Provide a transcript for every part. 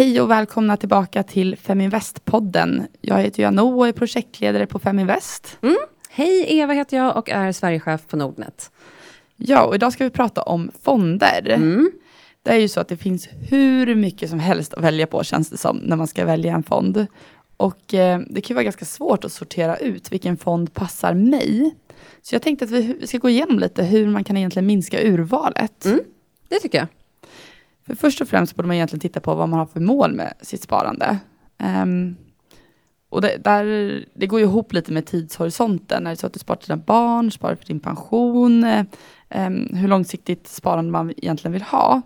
Hej och välkomna tillbaka till Feminvest-podden. Jag heter Jano och är projektledare på Feminvest. Mm. Hej, Eva heter jag och är Sverigechef på Nordnet. Ja, och idag ska vi prata om fonder. Mm. Det är ju så att det finns hur mycket som helst att välja på, känns det som, när man ska välja en fond. Och det kan ju vara ganska svårt att sortera ut vilken fond passar mig. Så jag tänkte att vi ska gå igenom lite hur man kan egentligen minska urvalet. Mm. Det tycker jag. För först och främst borde man egentligen titta på vad man har för mål med sitt sparande. Och det går ju ihop lite med tidshorisonten. Är det så att du sparar till dina barn, sparar för din pension? Hur långsiktigt sparande man egentligen vill ha?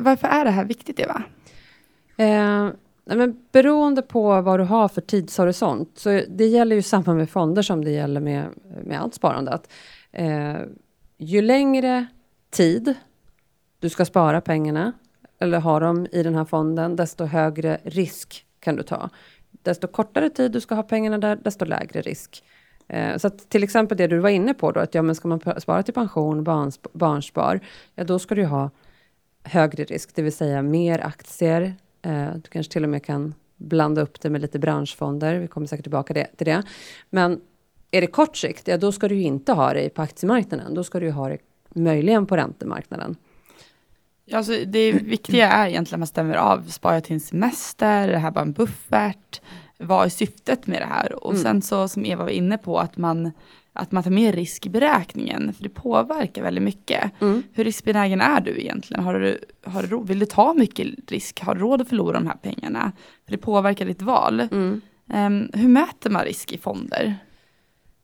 Varför är det här viktigt, Eva? Men beroende på vad du har för tidshorisont. Så det gäller ju samma med fonder som det gäller med allt sparande. Att, ju längre tid du ska spara pengarna eller ha dem i den här fonden, desto högre risk kan du ta. Desto kortare tid du ska ha pengarna där, desto lägre risk. Så att till exempel det du var inne på då, att ja, men ska man spara till pension, barnspar, ja, då ska du ha högre risk, det vill säga mer aktier. Du kanske till och med kan blanda upp det med lite branschfonder, vi kommer säkert tillbaka till det. Men är det kort sikt, ja, då ska du ju inte ha det på aktiemarknaden, då ska du ju ha det möjligen på räntemarknaden. Alltså det viktiga är egentligen att man stämmer av. Sparar jag till en semester? Det här var en buffert? Vad är syftet med det här? Och sen så, som Eva var inne på, att man tar med risk i beräkningen. För det påverkar väldigt mycket. Hur riskbenägen är du egentligen? Vill du ta mycket risk? Har du råd att förlora de här pengarna? För det påverkar ditt val. Hur mäter man risk i fonder?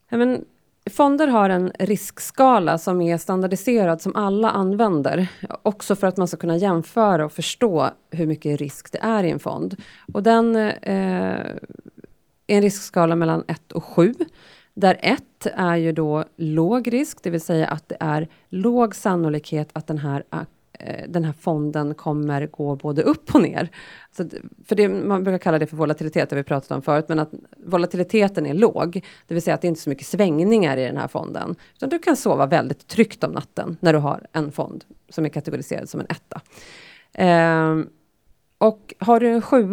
Ja, men fonder har en riskskala som är standardiserad, som alla använder. Också för att man ska kunna jämföra och förstå hur mycket risk det är i en fond. Och den är en riskskala mellan 1 och 7. Där 1 är ju då låg risk, det vill säga att det är låg sannolikhet att den här fonden kommer gå både upp och ner. Så, för det, man brukar kalla det för volatilitet, det vi pratat om förut, men att volatiliteten är låg, det vill säga att det inte är så mycket svängningar i den här fonden. Utan du kan sova väldigt tryggt om natten när du har en fond som är kategoriserad som en 1. Och har du en 7,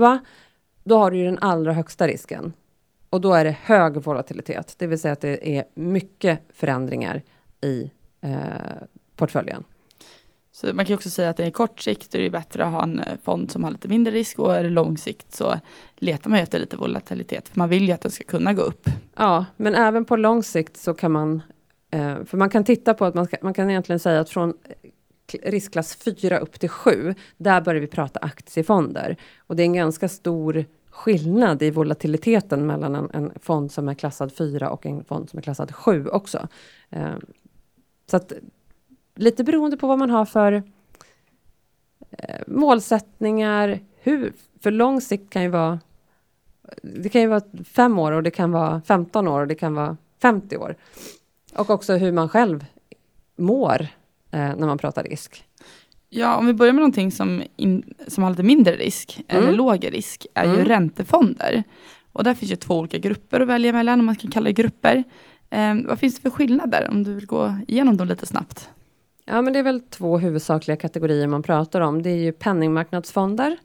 då har du ju den allra högsta risken. Och då är det hög volatilitet, det vill säga att det är mycket förändringar i portföljen. Så man kan också säga att i kort sikt är det bättre att ha en fond som har lite mindre risk, och är det lång sikt så letar man efter lite volatilitet, för man vill ju att den ska kunna gå upp. Ja, men även på lång sikt så kan man, för man kan titta på att man kan egentligen säga att från riskklass 4 upp till 7, där börjar vi prata aktiefonder. Och det är en ganska stor skillnad i volatiliteten mellan en fond som är klassad 4 och en fond som är klassad 7 också. Så att lite beroende på vad man har för målsättningar. För lång sikt kan ju vara, det kan ju vara 5 år, och det kan vara 15 år och det kan vara 50 år. Och också hur man själv mår när man pratar risk. Ja, om vi börjar med någonting som har lite mindre risk eller låg risk är ju räntefonder. Och där finns ju 2 olika grupper att välja mellan, om man kan kalla det grupper. Vad finns det för skillnader, om du vill gå igenom dem lite snabbt? Ja, men det är väl 2 huvudsakliga kategorier man pratar om. Det är ju penningmarknadsfonder,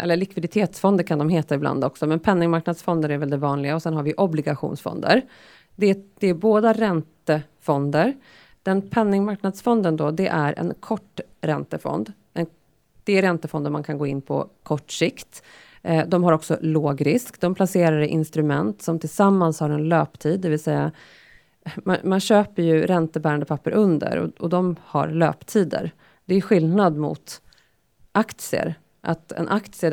eller likviditetsfonder kan de heta ibland också. Men penningmarknadsfonder är väl det vanliga, och sen har vi obligationsfonder. Det är båda räntefonder. Den penningmarknadsfonden då, det är en kort räntefond. Det är räntefonder man kan gå in på kort sikt. De har också låg risk. De placerar i instrument som tillsammans har en löptid, det vill säga man köper ju räntebärande papper under, och de har löptider. Det är skillnad mot aktier. Att en aktie,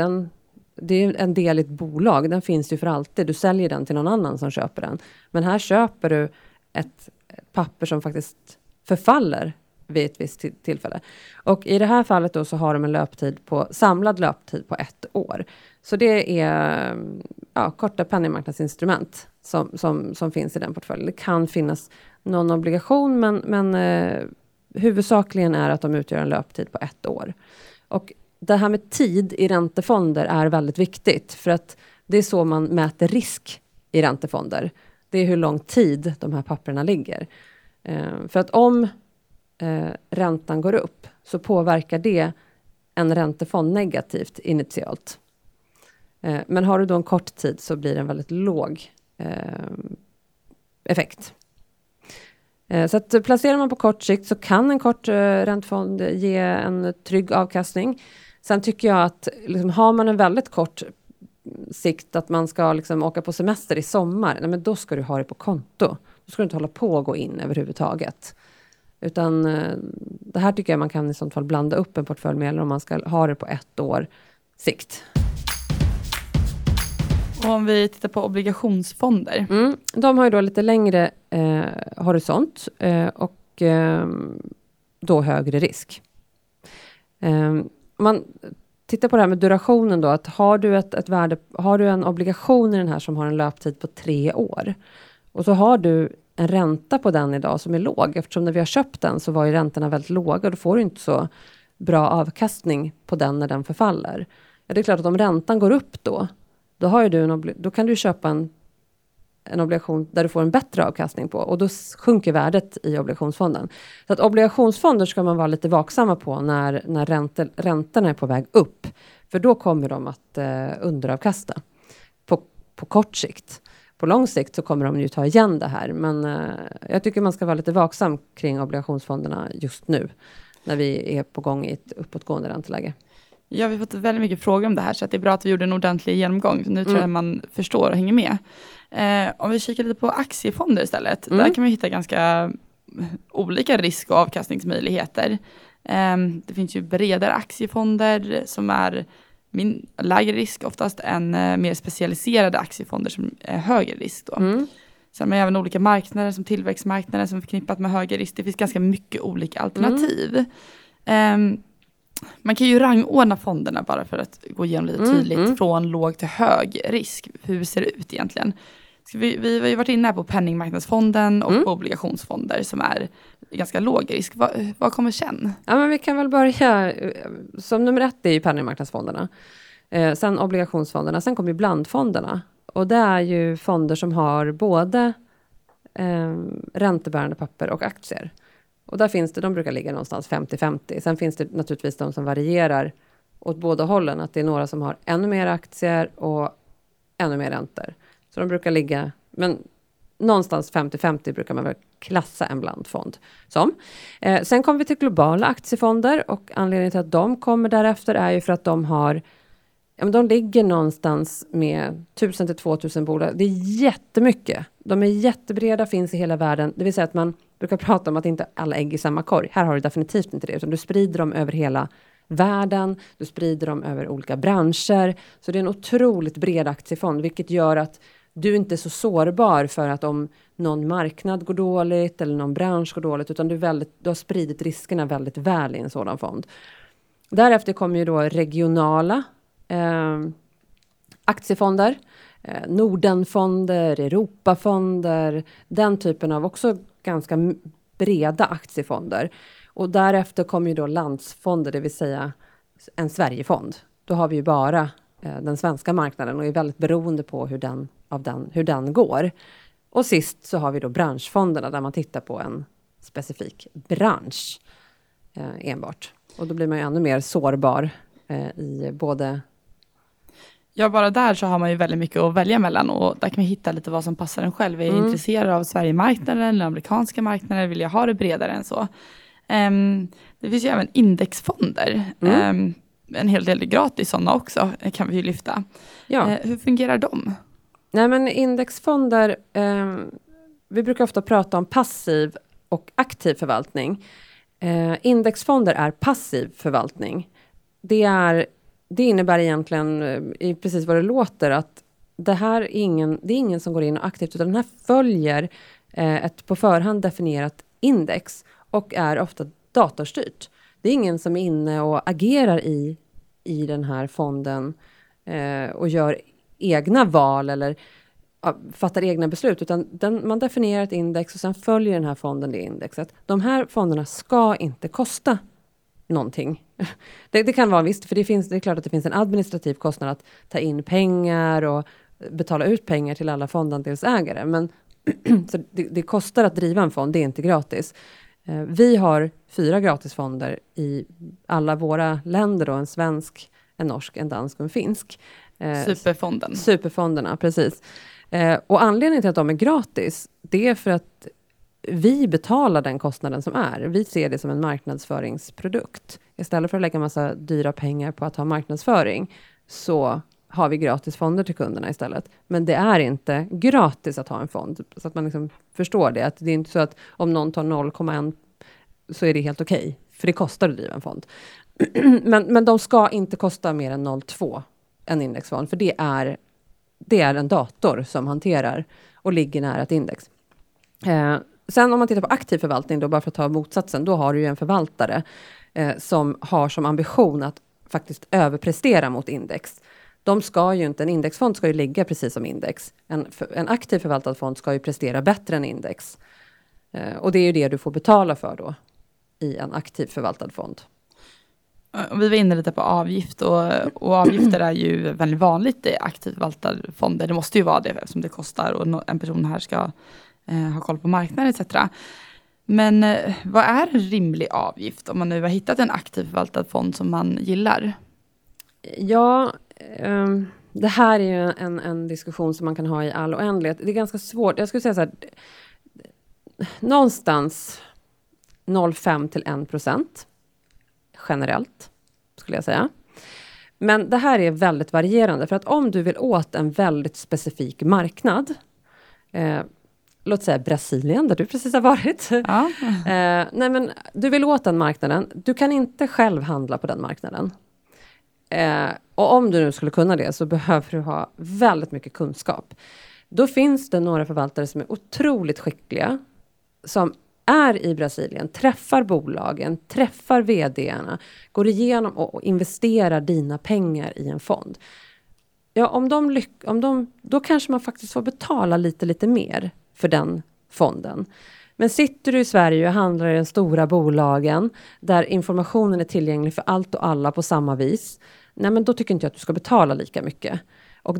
det är en del i ett bolag. Den finns ju för alltid. Du säljer den till någon annan som köper den. Men här köper du ett papper som faktiskt förfaller vid ett visst tillfälle. Och i det här fallet då så har de en samlad löptid på 1 år. Så det är korta penningmarknadsinstrument som finns i den portföljen. Det kan finnas någon obligation, men huvudsakligen är att de utgör en löptid på 1 år. Och det här med tid i räntefonder är väldigt viktigt, för att det är så man mäter risk i räntefonder. Det är hur lång tid de här papperna ligger. För att om räntan går upp så påverkar det en räntefond negativt initialt. Men har du då en kort tid så blir det en väldigt låg effekt. Så att placerar man på kort sikt så kan en kort räntefond ge en trygg avkastning. Sen tycker jag att liksom, har man en väldigt kort sikt att man ska liksom, åka på semester i sommar. Nej, men då ska du ha det på konto. Då ska du inte hålla på och gå in överhuvudtaget. Utan det här tycker jag man kan i sånt fall blanda upp en portfölj med. Eller om man ska ha det på ett år sikt. Och om vi tittar på obligationsfonder. Mm, de har ju då lite längre horisont och då högre risk. Om man tittar på det här med durationen då. Att har du ett värde, har du en obligation i den här som har en löptid på 3 år. Och så har du en ränta på den idag som är låg. Eftersom när vi har köpt den så var ju räntorna väldigt låga. Och då får du inte så bra avkastning på den när den förfaller. Ja, det är klart att om räntan går upp då. Då har ju du då kan du köpa en obligation där du får en bättre avkastning på. Och då sjunker värdet i obligationsfonden. Så att obligationsfonder ska man vara lite vaksamma på när räntorna är på väg upp. För då kommer de att underavkasta på kort sikt. På lång sikt så kommer de ju ta igen det här. Men jag tycker man ska vara lite vaksam kring obligationsfonderna just nu. När vi är på gång i ett uppåtgående ränteläge. Ja, vi har fått väldigt mycket frågor om det här så att det är bra att vi gjorde en ordentlig genomgång. Så nu tror jag man förstår och hänger med. Om vi kikar lite på aktiefonder istället. Där kan man hitta ganska olika risk- och avkastningsmöjligheter. Det finns ju bredare aktiefonder som är lägre risk oftast än mer specialiserade aktiefonder som är högre risk då. Sen har man även olika marknader som tillväxtmarknader som är förknippat med högre risk. Det finns ganska mycket olika alternativ. Man kan ju rangordna fonderna bara för att gå igenom lite tydligt från låg till hög risk. Hur ser det ut egentligen? Vi har ju varit inne här på penningmarknadsfonden och på obligationsfonder som är ganska låg risk. Vad kommer sen? Ja, men vi kan väl börja som nummer 1 är ju penningmarknadsfonderna. Sen obligationsfonderna, sen kommer ju blandfonderna. Och det är ju fonder som har både räntebärande papper och aktier. Och där finns det, de brukar ligga någonstans 50-50. Sen finns det naturligtvis de som varierar åt båda hållen. Att det är några som har ännu mer aktier och ännu mer räntor. Så de brukar ligga, men någonstans 50-50 brukar man väl klassa en blandfond som. Sen kommer vi till globala aktiefonder. Och anledningen till att de kommer därefter är ju för att de har, ja men de ligger någonstans med 1000-2000 bolag. Det är jättemycket. De är jättebreda, finns i hela världen. Det vill säga att man brukar prata om att inte alla ägg i samma korg. Här har du definitivt inte det. Utan du sprider dem över hela världen. Du sprider dem över olika branscher. Så det är en otroligt bred aktiefond. Vilket gör att du inte är så sårbar för att om någon marknad går dåligt. Eller någon bransch går dåligt. Utan du har spridit riskerna väldigt väl i en sådan fond. Därefter kommer ju då regionala aktiefonder. Nordenfonder, Europafonder. Den typen av också ganska breda aktiefonder. Och därefter kommer ju då landsfonder, det vill säga en Sverigefond. Då har vi ju bara den svenska marknaden och är väldigt beroende på hur den går. Och sist så har vi då branschfonderna där man tittar på en specifik bransch enbart. Och då blir man ju ännu mer sårbar i både... Ja, bara där så har man ju väldigt mycket att välja mellan och där kan man hitta lite vad som passar en själv. Är jag intresserad av Sverigemarknaden eller amerikanska marknaden? Vill jag ha det bredare än så? Det finns ju även indexfonder. En hel del gratis sådana också kan vi ju lyfta. Ja. Hur fungerar de? Nej, men indexfonder, vi brukar ofta prata om passiv och aktiv förvaltning. Indexfonder är passiv förvaltning. Det innebär egentligen precis vad det låter att det är ingen som går in och aktivt utan den här följer ett på förhand definierat index och är ofta datorstyrt. Det är ingen som är inne och agerar i den här fonden och gör egna val eller fattar egna beslut utan man definierar ett index och sen följer den här fonden det indexet. De här fonderna ska inte kosta någonting. Det kan vara visst, för det är klart att det finns en administrativ kostnad att ta in pengar och betala ut pengar till alla fondandelsägare. Men så det kostar att driva en fond, det är inte gratis. Vi har 4 gratisfonder i alla våra länder då, en svensk, en norsk, en dansk och en finsk. Superfonden. Superfonderna, precis. Och anledningen till att de är gratis, det är för att vi betalar den kostnaden som är. Vi ser det som en marknadsföringsprodukt. Istället för att lägga en massa dyra pengar på att ha marknadsföring så har vi gratisfonder till kunderna istället. Men det är inte gratis att ha en fond. Så att man liksom förstår det. Att det är inte så att om någon tar 0,1 så är det helt okej. För det kostar att driva en fond. Men de ska inte kosta mer än 0,2 en indexfond. För det är en dator som hanterar och ligger nära ett index. Sen om man tittar på aktiv förvaltning då, bara för att ta motsatsen, då har du ju en förvaltare som har som ambition att faktiskt överprestera mot index. En indexfond ska ju ligga precis som index. En aktiv förvaltad fond ska ju prestera bättre än index. Och det är ju det du får betala för då i en aktiv förvaltad fond. Vi var inne lite på avgift och avgifter är ju väldigt vanligt i aktivt förvaltade fonder. Det måste ju vara det eftersom det kostar och en person här ska ha koll på marknaden etc. Men vad är en rimlig avgift om man nu har hittat en aktiv förvaltad fond som man gillar? Ja, det här är ju en diskussion som man kan ha i all oändlighet. Det är ganska svårt. Jag skulle säga så här, någonstans 0,5-1% generellt skulle jag säga. Men det här är väldigt varierande för att om du vill åt en väldigt specifik marknad, låt säga Brasilien där du precis har varit. Ja. Nej men du vill åt den marknaden, du kan inte själv handla på den marknaden. Och om du nu skulle kunna det så behöver du ha väldigt mycket kunskap. Då finns det några förvaltare som är otroligt skickliga som är i Brasilien, träffar bolagen, träffar vdarna, går igenom och investerar dina pengar i en fond. Ja, då kanske man faktiskt får betala lite mer för den fonden. Men sitter du i Sverige och handlar i de stora bolagen där informationen är tillgänglig för allt och alla på samma vis, nej men då tycker inte jag att du ska betala lika mycket. Och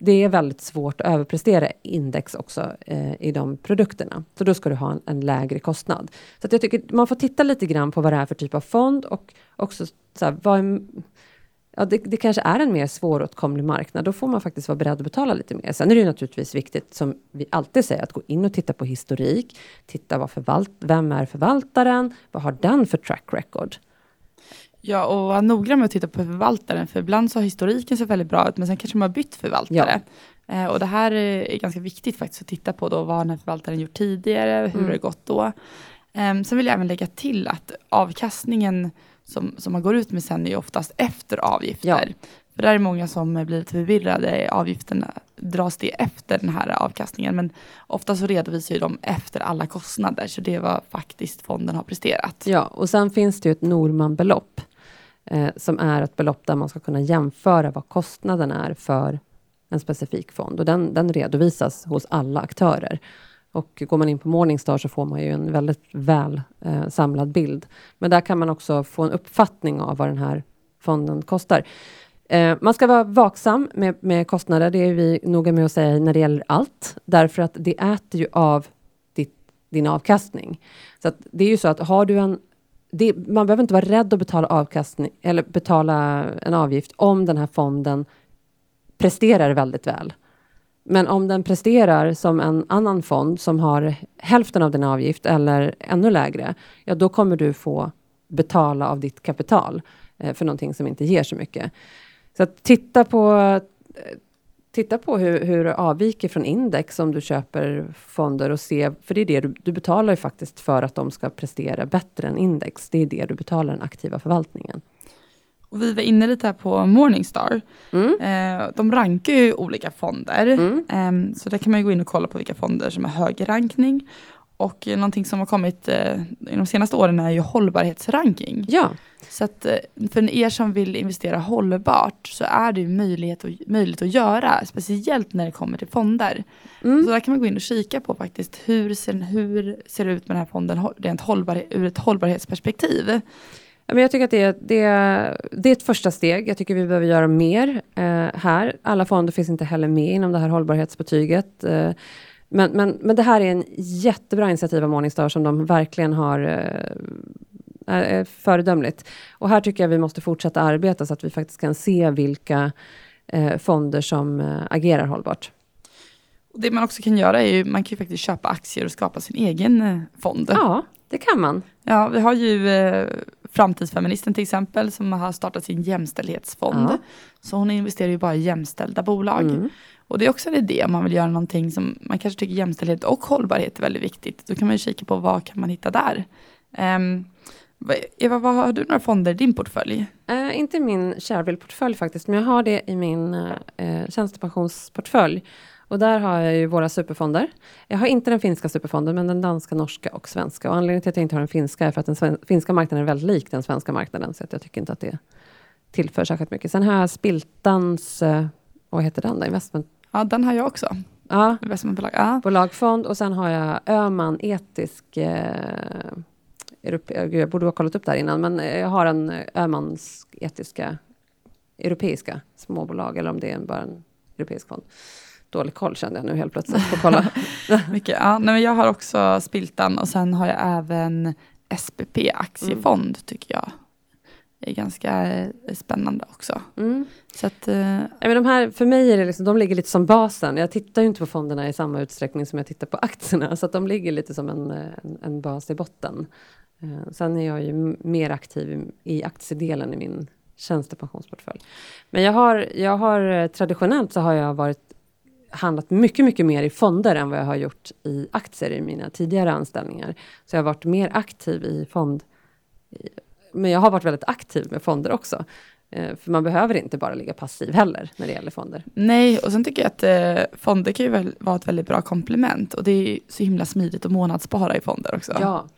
det är väldigt svårt att överprestera index också i de produkterna. Så då ska du ha en lägre kostnad. Så att jag tycker man får titta lite grann på vad det är för typ av fond och också så här, det kanske är en mer svåråtkomlig marknad. Då får man faktiskt vara beredd att betala lite mer. Sen är det ju naturligtvis viktigt, som vi alltid säger, att gå in och titta på historik. Titta vem är förvaltaren? Vad har den för track record? Ja, och vara noggrann med att titta på förvaltaren. För ibland så har historiken sett väldigt bra ut, men sen kanske man har bytt förvaltare. Ja. Och det här är ganska viktigt faktiskt att titta på då. Vad har den här förvaltaren gjort tidigare? Hur har det gått då? Sen vill jag även lägga till att avkastningen som man går ut med sen är oftast efter avgifter. Ja. För där är många som blir lite förvirrade. Avgifterna dras det efter den här avkastningen. Men ofta så redovisar ju de efter alla kostnader. Så det var faktiskt fonden har presterat. Ja, och sen finns det ju ett Norman-belopp. Som är ett belopp där man ska kunna jämföra vad kostnaden är för en specifik fond. Och den redovisas hos alla aktörer. Och går man in på Morningstar så får man ju en väldigt väl samlad bild. Men där kan man också få en uppfattning av vad den här fonden kostar. Man ska vara vaksam med kostnader. Det är vi noga med att säga när det gäller allt. Därför att det äter ju av din avkastning. Så att det är ju så att har du man behöver inte vara rädd att betala avkastning eller betala en avgift om den här fonden presterar väldigt väl. Men om den presterar som en annan fond som har hälften av din avgift eller ännu lägre, ja då kommer du få betala av ditt kapital för någonting som inte ger så mycket. Så att titta på hur du avviker från index om du köper fonder och se, för det är det du betalar ju faktiskt för att de ska prestera bättre än index. Det är det du betalar den aktiva förvaltningen. Och vi var inne lite här på Morningstar. De rankar ju olika fonder. Så där kan man ju gå in och kolla på vilka fonder som har hög rankning. Och någonting som har kommit i de senaste åren är ju hållbarhetsranking. Ja. Så att för er som vill investera hållbart så är det ju möjligt att göra. Speciellt när det kommer till fonder. Så där kan man gå in och kika på faktiskt hur ser det ut med den här fonden ur ett hållbarhetsperspektiv. Men jag tycker att det är ett första steg. Jag tycker vi behöver göra mer här. Alla fonder finns inte heller med inom det här hållbarhetsbetyget. Men det här är en jättebra initiativ av Morningstar som de verkligen har föredömligt. Och här tycker jag vi måste fortsätta arbeta så att vi faktiskt kan se vilka fonder som agerar hållbart. Det man också kan göra är ju, man kan ju faktiskt köpa aktier och skapa sin egen fond. Ja, det kan man. Ja, vi har ju Framtidsfeministen till exempel som har startat sin jämställdhetsfond. Ja. Så hon investerar ju bara i jämställda bolag. Mm. Och det är också en idé om man vill göra någonting som man kanske tycker jämställdhet och hållbarhet är väldigt viktigt. Då kan man ju kika på vad kan man hitta där. Eva, vad har du några fonder i din portfölj? Inte min kärnbilportfölj faktiskt, men jag har det i min tjänstepensionsportfölj. Och där har jag ju våra superfonder. Jag har inte den finska superfonden, men den danska, norska och svenska. Och anledningen till att jag inte har den finska är för att den finska marknaden är väldigt lik den svenska marknaden. Så att jag tycker inte att det tillför särskilt mycket. Sen har jag Spiltans, vad heter den då? Investment? Ja, den har jag också. Ja, investmentbolag. Ja. Bolagfond. Och sen har jag Öman, etisk... jag borde ha kollat upp där innan, men jag har en Ömans etiska europeiska småbolag. Eller om det är bara en europeisk fond. Dålig koll kände jag nu helt plötsligt. Får kolla. Mycket, ja. Nej, men jag har också Spiltan och sen har jag även SPP aktiefond tycker jag. Det är ganska spännande också. Mm. Så att, men de här, för mig är det liksom, de ligger lite som basen. Jag tittar ju inte på fonderna i samma utsträckning som jag tittar på aktierna. Så att de ligger lite som en bas i botten. Sen är jag ju mer aktiv i aktiedelen i min tjänstepensionsportfölj. Men jag har traditionellt så har jag handlat mycket, mycket mer i fonder än vad jag har gjort i aktier i mina tidigare anställningar. Så jag har varit mer aktiv i fond. Men jag har varit väldigt aktiv med fonder också. För man behöver inte bara ligga passiv heller när det gäller fonder. Nej, och sen tycker jag att fonder kan ju vara ett väldigt bra komplement. Och det är så himla smidigt att månadsspara i fonder också. Ja,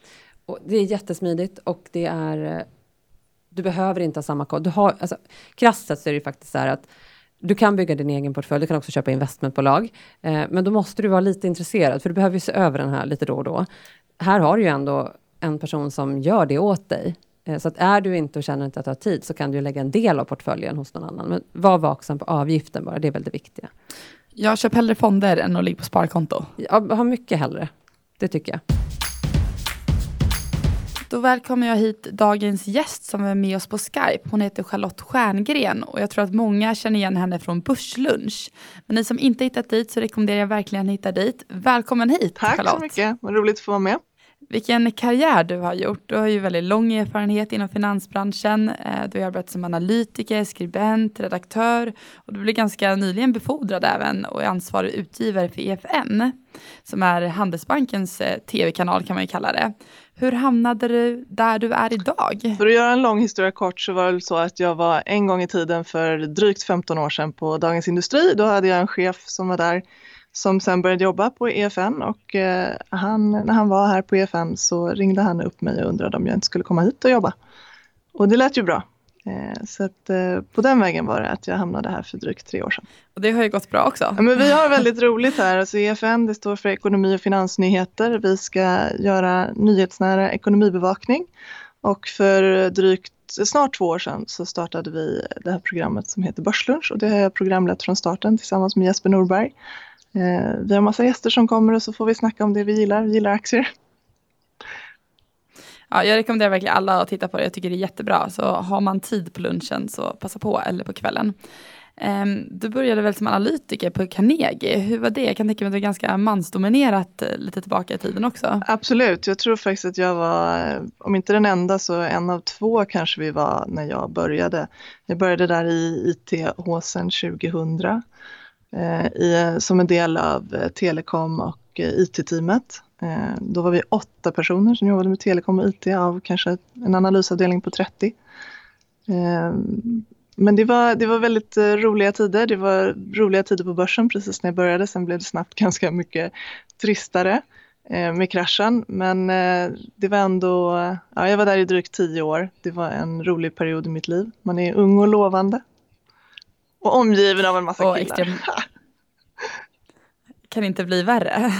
och det är jättesmidigt och det är... Du behöver inte ha samma kod. Alltså, krasst sett så är det ju faktiskt så här att du kan bygga din egen portfölj, du kan också köpa investmentbolag. Men då måste du vara lite intresserad, för du behöver ju se över den här lite då och då. Här har du ju ändå en person som gör det åt dig. Så att är du inte och känner inte att du har tid så kan du lägga en del av portföljen hos någon annan. Men var vaksam på avgiften bara, det är väldigt viktiga. Jag köper hellre fonder än att ligga på sparkonto. Jag har mycket hellre, det tycker jag. Då välkomnar jag hit dagens gäst som är med oss på Skype. Hon heter Charlotte Stjärngren och jag tror att många känner igen henne från Börslunch. Men ni som inte hittat dit så rekommenderar jag verkligen att hitta dit. Välkommen hit, Charlotte. Tack så mycket, vad roligt att få vara med. Vilken karriär du har gjort. Du har ju väldigt lång erfarenhet inom finansbranschen. Du har arbetat som analytiker, skribent, redaktör. Och du blev ganska nyligen befordrad även och är ansvarig utgivare för EFN. Som är Handelsbankens tv-kanal kan man ju kalla det. Hur hamnade du där du är idag? För att göra en lång historia kort så var det så att jag var en gång i tiden för drygt 15 år sedan på Dagens Industri. Då hade jag en chef som var där. Som sen började jobba på EFN och när han var här på EFN så ringde han upp mig och undrade om jag inte skulle komma hit och jobba. Och det lät ju bra. Så att på den vägen var det att jag hamnade här för drygt 3 år sedan. Och det har ju gått bra också. Ja, men vi har väldigt roligt här. Alltså EFN, det står för ekonomi och finansnyheter. Vi ska göra nyhetsnära ekonomibevakning. Och för snart 2 år sedan så startade vi det här programmet som heter Börslunch. Och det har jag programlett från starten tillsammans med Jesper Norberg. Vi har massa gäster som kommer och så får vi snacka om det vi gillar. Vi gillar aktier. Ja, jag rekommenderar verkligen alla att titta på det. Jag tycker det är jättebra. Så har man tid på lunchen så passa på eller på kvällen. Du började väl som analytiker på Carnegie. Hur var det? Jag kan tänka mig att det var ganska mansdominerat lite tillbaka i tiden också. Absolut. Jag tror faktiskt att jag var, om inte den enda så en av 2 kanske vi var när jag började. Jag började där i IT-H sedan 2000. Som en del av telekom och IT-teamet. Då var vi 8 personer som jobbade med telekom och IT av kanske en analysavdelning på 30. Men det var väldigt roliga tider. Det var roliga tider på börsen precis när jag började. Sen blev det snabbt ganska mycket tristare med kraschen. Men det var ändå... Ja, jag var där i drygt 10 år. Det var en rolig period i mitt liv. Man är ung och lovande. Och omgiven av en massa killar. Extremt... kan inte bli värre.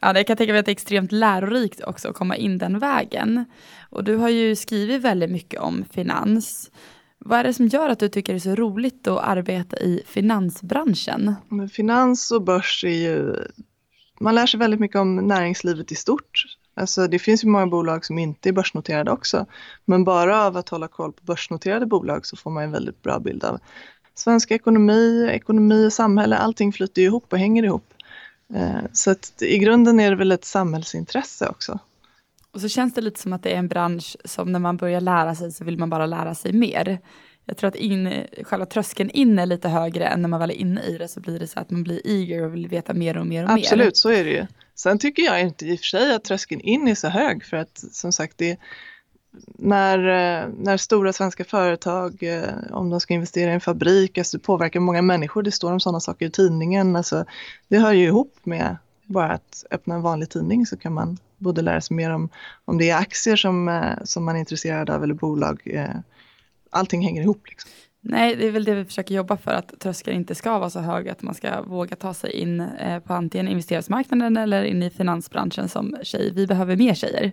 Ja, det kan tänka mig att det är extremt lärorikt också att komma in den vägen. Och du har ju skrivit väldigt mycket om finans. Vad är det som gör att du tycker det är så roligt att arbeta i finansbranschen? Men finans och börs är ju man lär sig väldigt mycket om näringslivet i stort. Alltså det finns ju många bolag som inte är börsnoterade också. Men bara av att hålla koll på börsnoterade bolag så får man en väldigt bra bild av svensk ekonomi, ekonomi och samhälle. Allting flyter ihop och hänger ihop. Så att i grunden är det väl ett samhällsintresse också. Och så känns det lite som att det är en bransch som när man börjar lära sig så vill man bara lära sig mer. Jag tror att själva tröskeln in är lite högre än när man väl är inne i det, så blir det så att man blir eager och vill veta mer och mer och mer. Absolut, så är det ju. Sen tycker jag inte i och för sig att tröskeln in är så hög, för att som sagt det, när stora svenska företag, om de ska investera i en fabrik, alltså det påverkar många människor, det står om sådana saker i tidningen, alltså det hör ju ihop med bara att öppna en vanlig tidning, så kan man både lära sig mer om det är aktier som man är intresserad av eller bolag. Allting hänger ihop liksom. Nej, det är väl det vi försöker jobba för, att tröskeln inte ska vara så hög att man ska våga ta sig in på antingen investeringsmarknaden eller in i finansbranschen som tjej. Vi behöver mer tjejer.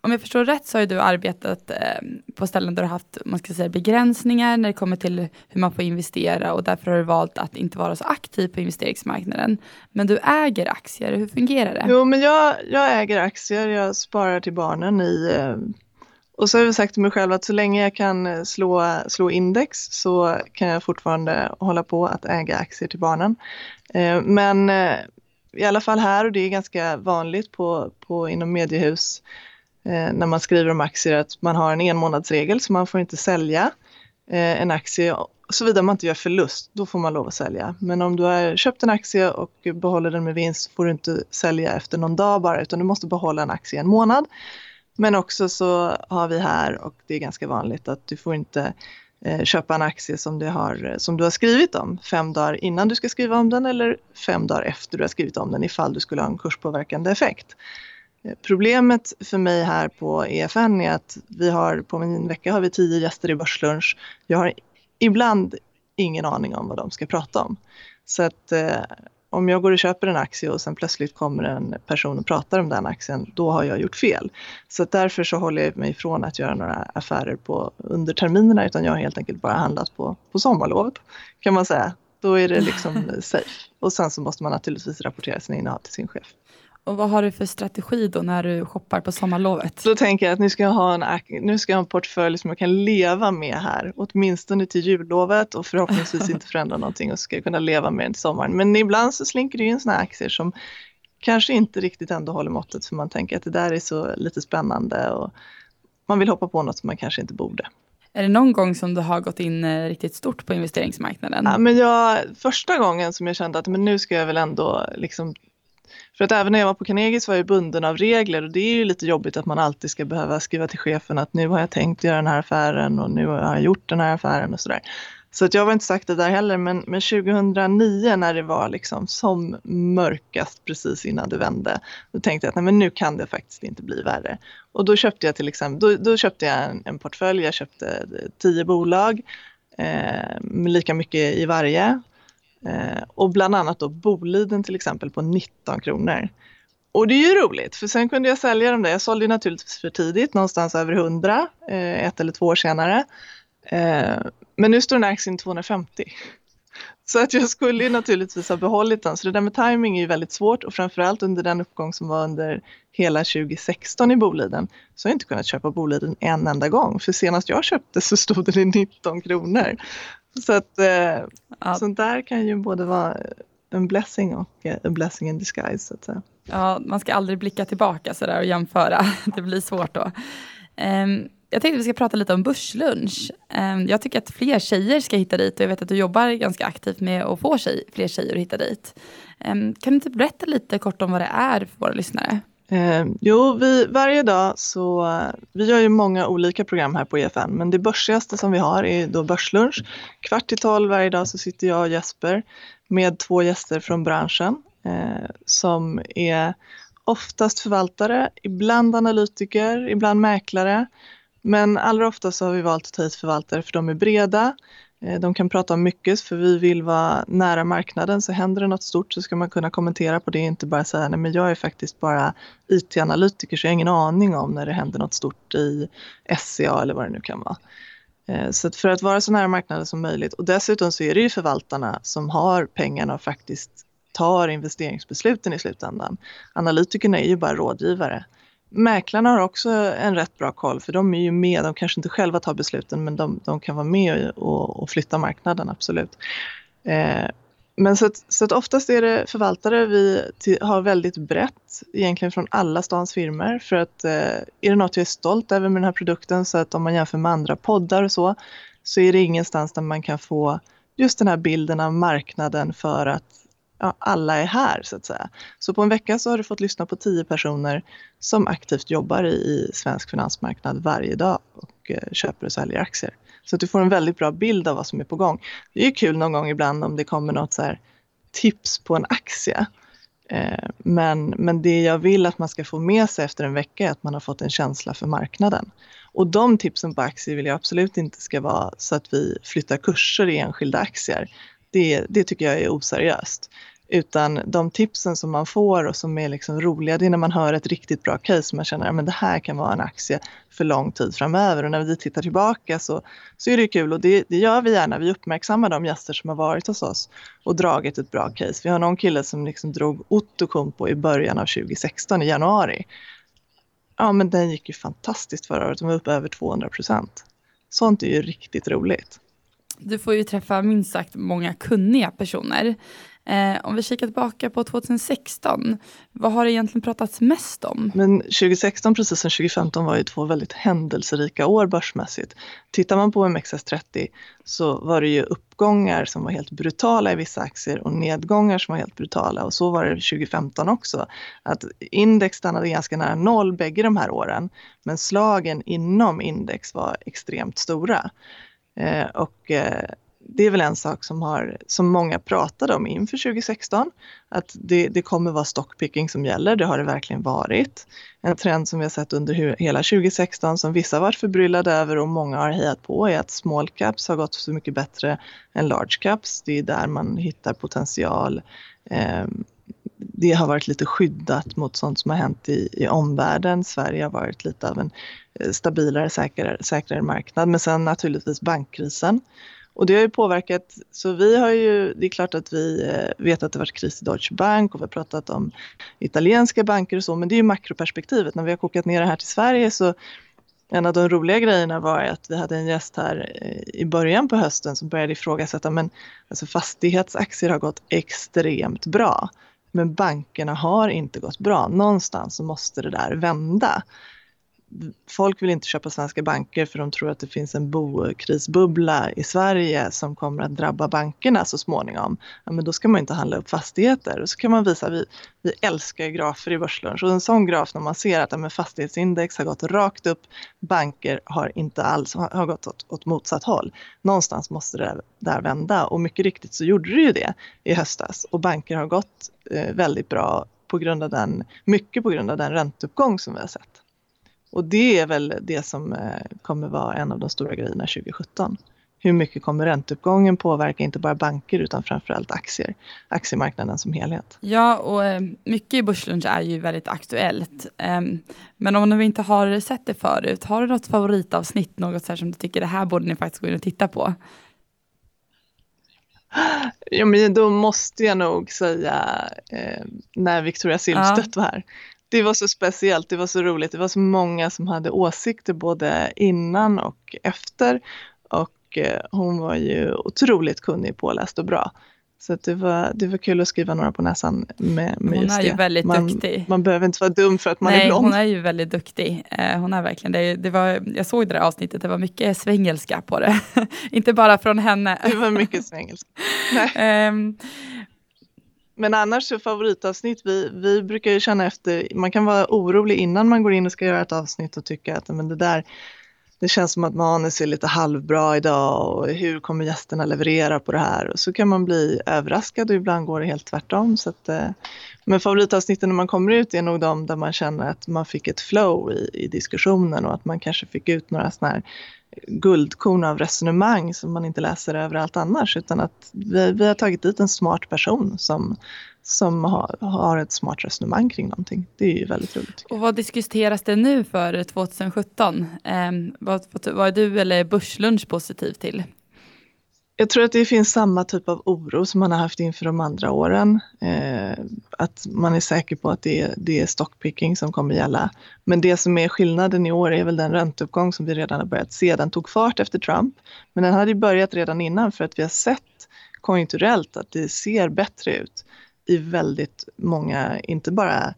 Om jag förstår rätt så har du arbetat på ställen där du har haft, man ska säga, begränsningar när det kommer till hur man får investera, och därför har du valt att inte vara så aktiv på investeringsmarknaden. Men du äger aktier, hur fungerar det? Jo, men jag äger aktier, jag sparar till barnen i... Och så har jag sagt till mig själv att så länge jag kan slå index så kan jag fortfarande hålla på att äga aktier till barnen. Men i alla fall här, och det är ganska vanligt inom mediehus när man skriver om aktier, att man har en enmånadsregel, så man får inte sälja en aktie såvida man inte gör förlust, då får man lov att sälja. Men om du har köpt en aktie och behåller den med vinst får du inte sälja efter någon dag bara, utan du måste behålla en aktie en månad. Men också så har vi här, och det är ganska vanligt, att du får inte köpa en aktie som du har skrivit om 5 dagar innan du ska skriva om den eller 5 dagar efter du har skrivit om den, ifall du skulle ha en kurspåverkande effekt. Problemet för mig här på EFN är att vi har, på min vecka har vi 10 gäster i Börslunch. Jag har ibland ingen aning om vad de ska prata om. Så att... Om jag går och köper en aktie och sen plötsligt kommer en person och pratar om den aktien, då har jag gjort fel. Så därför så håller jag mig ifrån att göra några affärer under terminerna, utan jag har helt enkelt bara handlat på sommarlovet, kan man säga. Då är det liksom safe. Och sen så måste man naturligtvis rapportera sina innehav till sin chef. Och vad har du för strategi då när du shoppar på sommarlovet? Då tänker jag att nu ska jag ha en portfölj som jag kan leva med här. Åtminstone till jullovet, och förhoppningsvis inte förändra någonting, och ska kunna leva med den till sommaren. Men ibland så slinker det ju in såna aktier som kanske inte riktigt ändå håller måttet. För man tänker att det där är så lite spännande och man vill hoppa på något som man kanske inte borde. Är det någon gång som du har gått in riktigt stort på investeringsmarknaden? Ja, men första gången som jag kände att men nu ska jag väl ändå liksom... För att även när jag var på Carnegie så var jag bunden av regler, och det är ju lite jobbigt att man alltid ska behöva skriva till chefen att nu har jag tänkt göra den här affären och nu har jag gjort den här affären och sådär. Så att jag var inte sagt det där heller, men 2009 när det var liksom som mörkast precis innan det vände, då tänkte jag att nej, men nu kan det faktiskt inte bli värre. Och då köpte jag till exempel, då köpte jag en portfölj, jag köpte 10 bolag, lika mycket i varje. Och bland annat då Boliden till exempel på 19 kronor. Och det är ju roligt, för sen kunde jag sälja dem där. Jag sålde ju naturligtvis för tidigt, någonstans över 100, 1 eller 2 år senare. Men nu står den här aktien 250. Så att jag skulle ju naturligtvis ha behållit den. Så det där med timing är ju väldigt svårt, och framförallt under den uppgång som var under hela 2016 i Boliden så har jag inte kunnat köpa Boliden en enda gång. För senast jag köpte så stod den i 19 kronor. Så att sånt där kan ju både vara en blessing och en blessing in disguise. Så att, ja, man ska aldrig blicka tillbaka så där och jämföra. Det blir svårt då. Jag tänkte att vi ska prata lite om Börslunch. Jag tycker att fler tjejer ska hitta dit, och jag vet att du jobbar ganska aktivt med att få fler tjejer att hitta dit. Kan du inte berätta lite kort om vad det är för våra lyssnare? Jo, varje dag så, vi gör ju många olika program här på EFN, men det börsigaste som vi har är då Börslunch. 12:15 varje dag så sitter jag och Jesper med 2 gäster från branschen som är oftast förvaltare, ibland analytiker, ibland mäklare. Men allra oftast så har vi valt att ta hit förvaltare, för de är breda. De kan prata om mycket, för vi vill vara nära marknaden, så händer det något stort så ska man kunna kommentera på det, inte bara säga nej men jag är faktiskt bara IT-analytiker så jag har ingen aning om när det händer något stort i SCA eller vad det nu kan vara. Så för att vara så nära marknaden som möjligt, och dessutom så är det ju förvaltarna som har pengarna och faktiskt tar investeringsbesluten i slutändan. Analytikerna är ju bara rådgivare. Mäklarna har också en rätt bra koll, för de är ju med, de kanske inte själva tar besluten, men de kan vara med och flytta marknaden, absolut. Men så att oftast är det förvaltare vi har väldigt brett, egentligen från alla stans firmor, för att är det något jag är stolt över med den här produkten, så att om man jämför med andra poddar och så är det ingenstans där man kan få just den här bilden av marknaden, för att ja, alla är här så att säga. Så på en vecka så har du fått lyssna på 10 personer som aktivt jobbar i svensk finansmarknad varje dag och köper och säljer aktier. Så att du får en väldigt bra bild av vad som är på gång. Det är ju kul någon gång ibland om det kommer något så här tips på en aktie. Men det jag vill att man ska få med sig efter en vecka är att man har fått en känsla för marknaden. Och de tipsen på aktier vill jag absolut inte ska vara så att vi flyttar kurser i enskilda aktier. Det tycker jag är oseriöst. Utan de tipsen som man får och som är liksom roliga, det är när man hör ett riktigt bra case. Man känner att det här kan vara en aktie för lång tid framöver. Och när vi tittar tillbaka så är det kul. Och det gör vi gärna. Vi uppmärksammar de gäster som har varit hos oss och dragit ett bra case. Vi har någon kille som liksom drog Otto-Kumpo i början av 2016 i januari. Ja, men den gick ju fantastiskt förra året. Den var upp över 200%. Sånt är ju riktigt roligt. Du får ju träffa minst sagt många kunniga personer. Om vi kikar tillbaka på 2016, vad har det egentligen pratats mest om? Men 2016, precis som 2015, var ju 2 väldigt händelserika år börsmässigt. Tittar man på OMXS30 så var det ju uppgångar som var helt brutala i vissa aktier och nedgångar som var helt brutala. Och så var det 2015 också. Att index stannade ganska nära 0 bägge de här åren, men slagen inom index var extremt stora. Det är väl en sak som många pratade om inför 2016. Att det kommer vara stockpicking som gäller. Det har det verkligen varit. En trend som vi har sett under hela 2016 som vissa har varit förbryllade över och många har hejat på är att small caps har gått så mycket bättre än large caps. Det är där man hittar potential. Det har varit lite skyddat mot sånt som har hänt i omvärlden. Sverige har varit lite av en stabilare, säkrare marknad. Men sen naturligtvis bankkrisen. Och det har ju påverkat, så vi har ju, det är klart att vi vet att det har varit kris i Deutsche Bank och vi har pratat om italienska banker och så, men det är ju makroperspektivet. När vi har kokat ner det här till Sverige så en av de roliga grejerna var att vi hade en gäst här i början på hösten som började ifrågasätta, men alltså fastighetsaktier har gått extremt bra, men bankerna har inte gått bra. Någonstans så måste det där vända. Folk vill inte köpa svenska banker för de tror att det finns en bokrisbubbla i Sverige som kommer att drabba bankerna så småningom. Ja, men då ska man inte handla upp fastigheter. Och så kan man visa, vi älskar grafer i Börslunch. Och en sån graf när man ser att ja, men fastighetsindex har gått rakt upp, banker har inte alls har gått åt motsatt håll. Någonstans måste det där vända. Och mycket riktigt så gjorde det ju det i höstas. Och banker har gått väldigt bra mycket på grund av den ränteuppgång som vi har sett. Och det är väl det som kommer vara en av de stora grejerna 2017. Hur mycket kommer ränteuppgången påverka inte bara banker utan framförallt aktier, aktiemarknaden som helhet? Ja, och mycket i Börslunch är ju väldigt aktuellt. Men om du inte har sett det förut, har du något favoritavsnitt, något så här som du tycker det här borde ni faktiskt gå in och titta på? Ja, men då måste jag nog säga när Victoria Silvstedt var här. Det var så speciellt, det var så roligt, det var så många som hade åsikter både innan och efter och hon var ju otroligt kunnig, påläst och bra. Så att det var kul att skriva några på näsan med just det. Hon är ju väldigt duktig. Man behöver inte vara dum för att man är blond. Nej, hon är ju väldigt duktig. Hon är verkligen det. Jag såg det där avsnittet, det var mycket svängelska på det. Inte bara från henne. Det var mycket svängelska. Nej. Men annars så favoritavsnitt, vi brukar ju känna efter, man kan vara orolig innan man går in och ska göra ett avsnitt och tycka att men det känns som att manus är lite halvbra idag och hur kommer gästerna leverera på det här? Och så kan man bli överraskad och ibland går det helt tvärtom. Så att, men favoritavsnitten när man kommer ut är nog de där man känner att man fick ett flow i diskussionen och att man kanske fick ut några sådana här guldkorn av resonemang som man inte läser överallt annars, utan att vi har tagit dit en smart person som har ett smart resonemang kring någonting. Det är ju väldigt roligt. Och vad diskuteras det nu för 2017? Vad är du eller Börslunch positiv till? Jag tror att det finns samma typ av oro som man har haft inför de andra åren. Att man är säker på att det är stockpicking som kommer gälla. Men det som är skillnaden i år är väl den ränteuppgång som vi redan har börjat se. Den tog fart efter Trump, men den hade ju börjat redan innan för att vi har sett konjunkturellt att det ser bättre ut i väldigt många, inte bara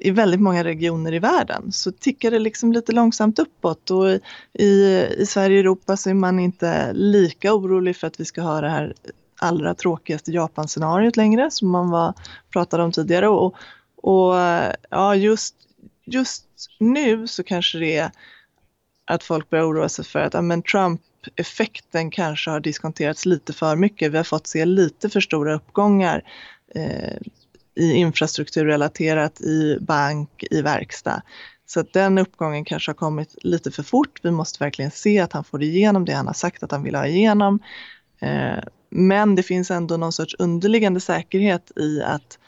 i väldigt många regioner i världen. Så tickar det liksom lite långsamt uppåt, och i Sverige och Europa så är man inte lika orolig för att vi ska ha det här allra tråkigaste Japan-scenariot längre som man pratade om tidigare. Och ja, just nu så kanske det är att folk börjar oroa sig för att Trump-effekten kanske har diskonterats lite för mycket. Vi har fått se lite för stora uppgångar i infrastrukturrelaterat, i bank, i verkstad. Så att den uppgången kanske har kommit lite för fort. Vi måste verkligen se att han får igenom det han har sagt att han vill ha igenom. Men det finns ändå någon sorts underliggande säkerhet i att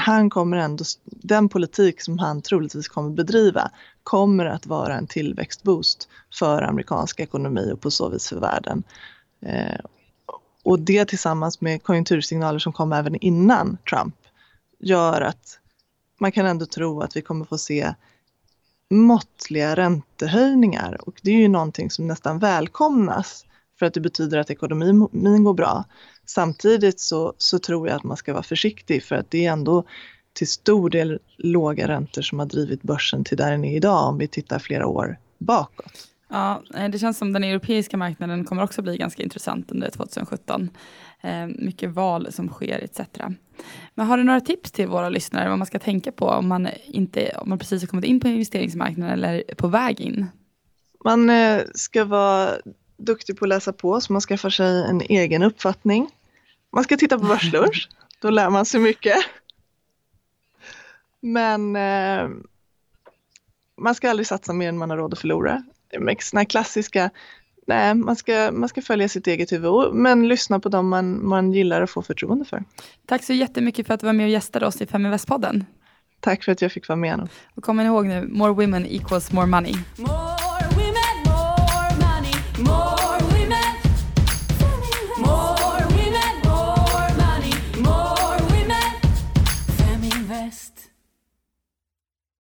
han kommer ändå, den politik som han troligtvis kommer bedriva kommer att vara en tillväxtboost för amerikansk ekonomi och på så vis för världen. Och det tillsammans med konjunktursignaler som kom även innan Trump gör att man kan ändå tro att vi kommer få se måttliga räntehöjningar. Och det är ju någonting som nästan välkomnas för att det betyder att ekonomin går bra. Samtidigt så tror jag att man ska vara försiktig, för att det är ändå till stor del låga räntor som har drivit börsen till där den är idag om vi tittar flera år bakåt. Ja, det känns som den europeiska marknaden kommer också bli ganska intressant under 2017. Mycket val som sker etc. Men har du några tips till våra lyssnare vad man ska tänka på om man precis har kommit in på investeringsmarknaden eller på väg in? Man ska vara duktig på att läsa på så man skaffar sig en egen uppfattning. Man ska titta på Börslunch, då lär man sig mycket. Men man ska aldrig satsa mer än man har råd att förlora. Såna klassiska, nej, man ska följa sitt eget huvud, men lyssna på dem man gillar och får förtroende för. Tack så jättemycket för att du var med och gästade oss i Feminvest-podden. Tack för att jag fick vara med. Och kom ihåg nu, more women equals more money.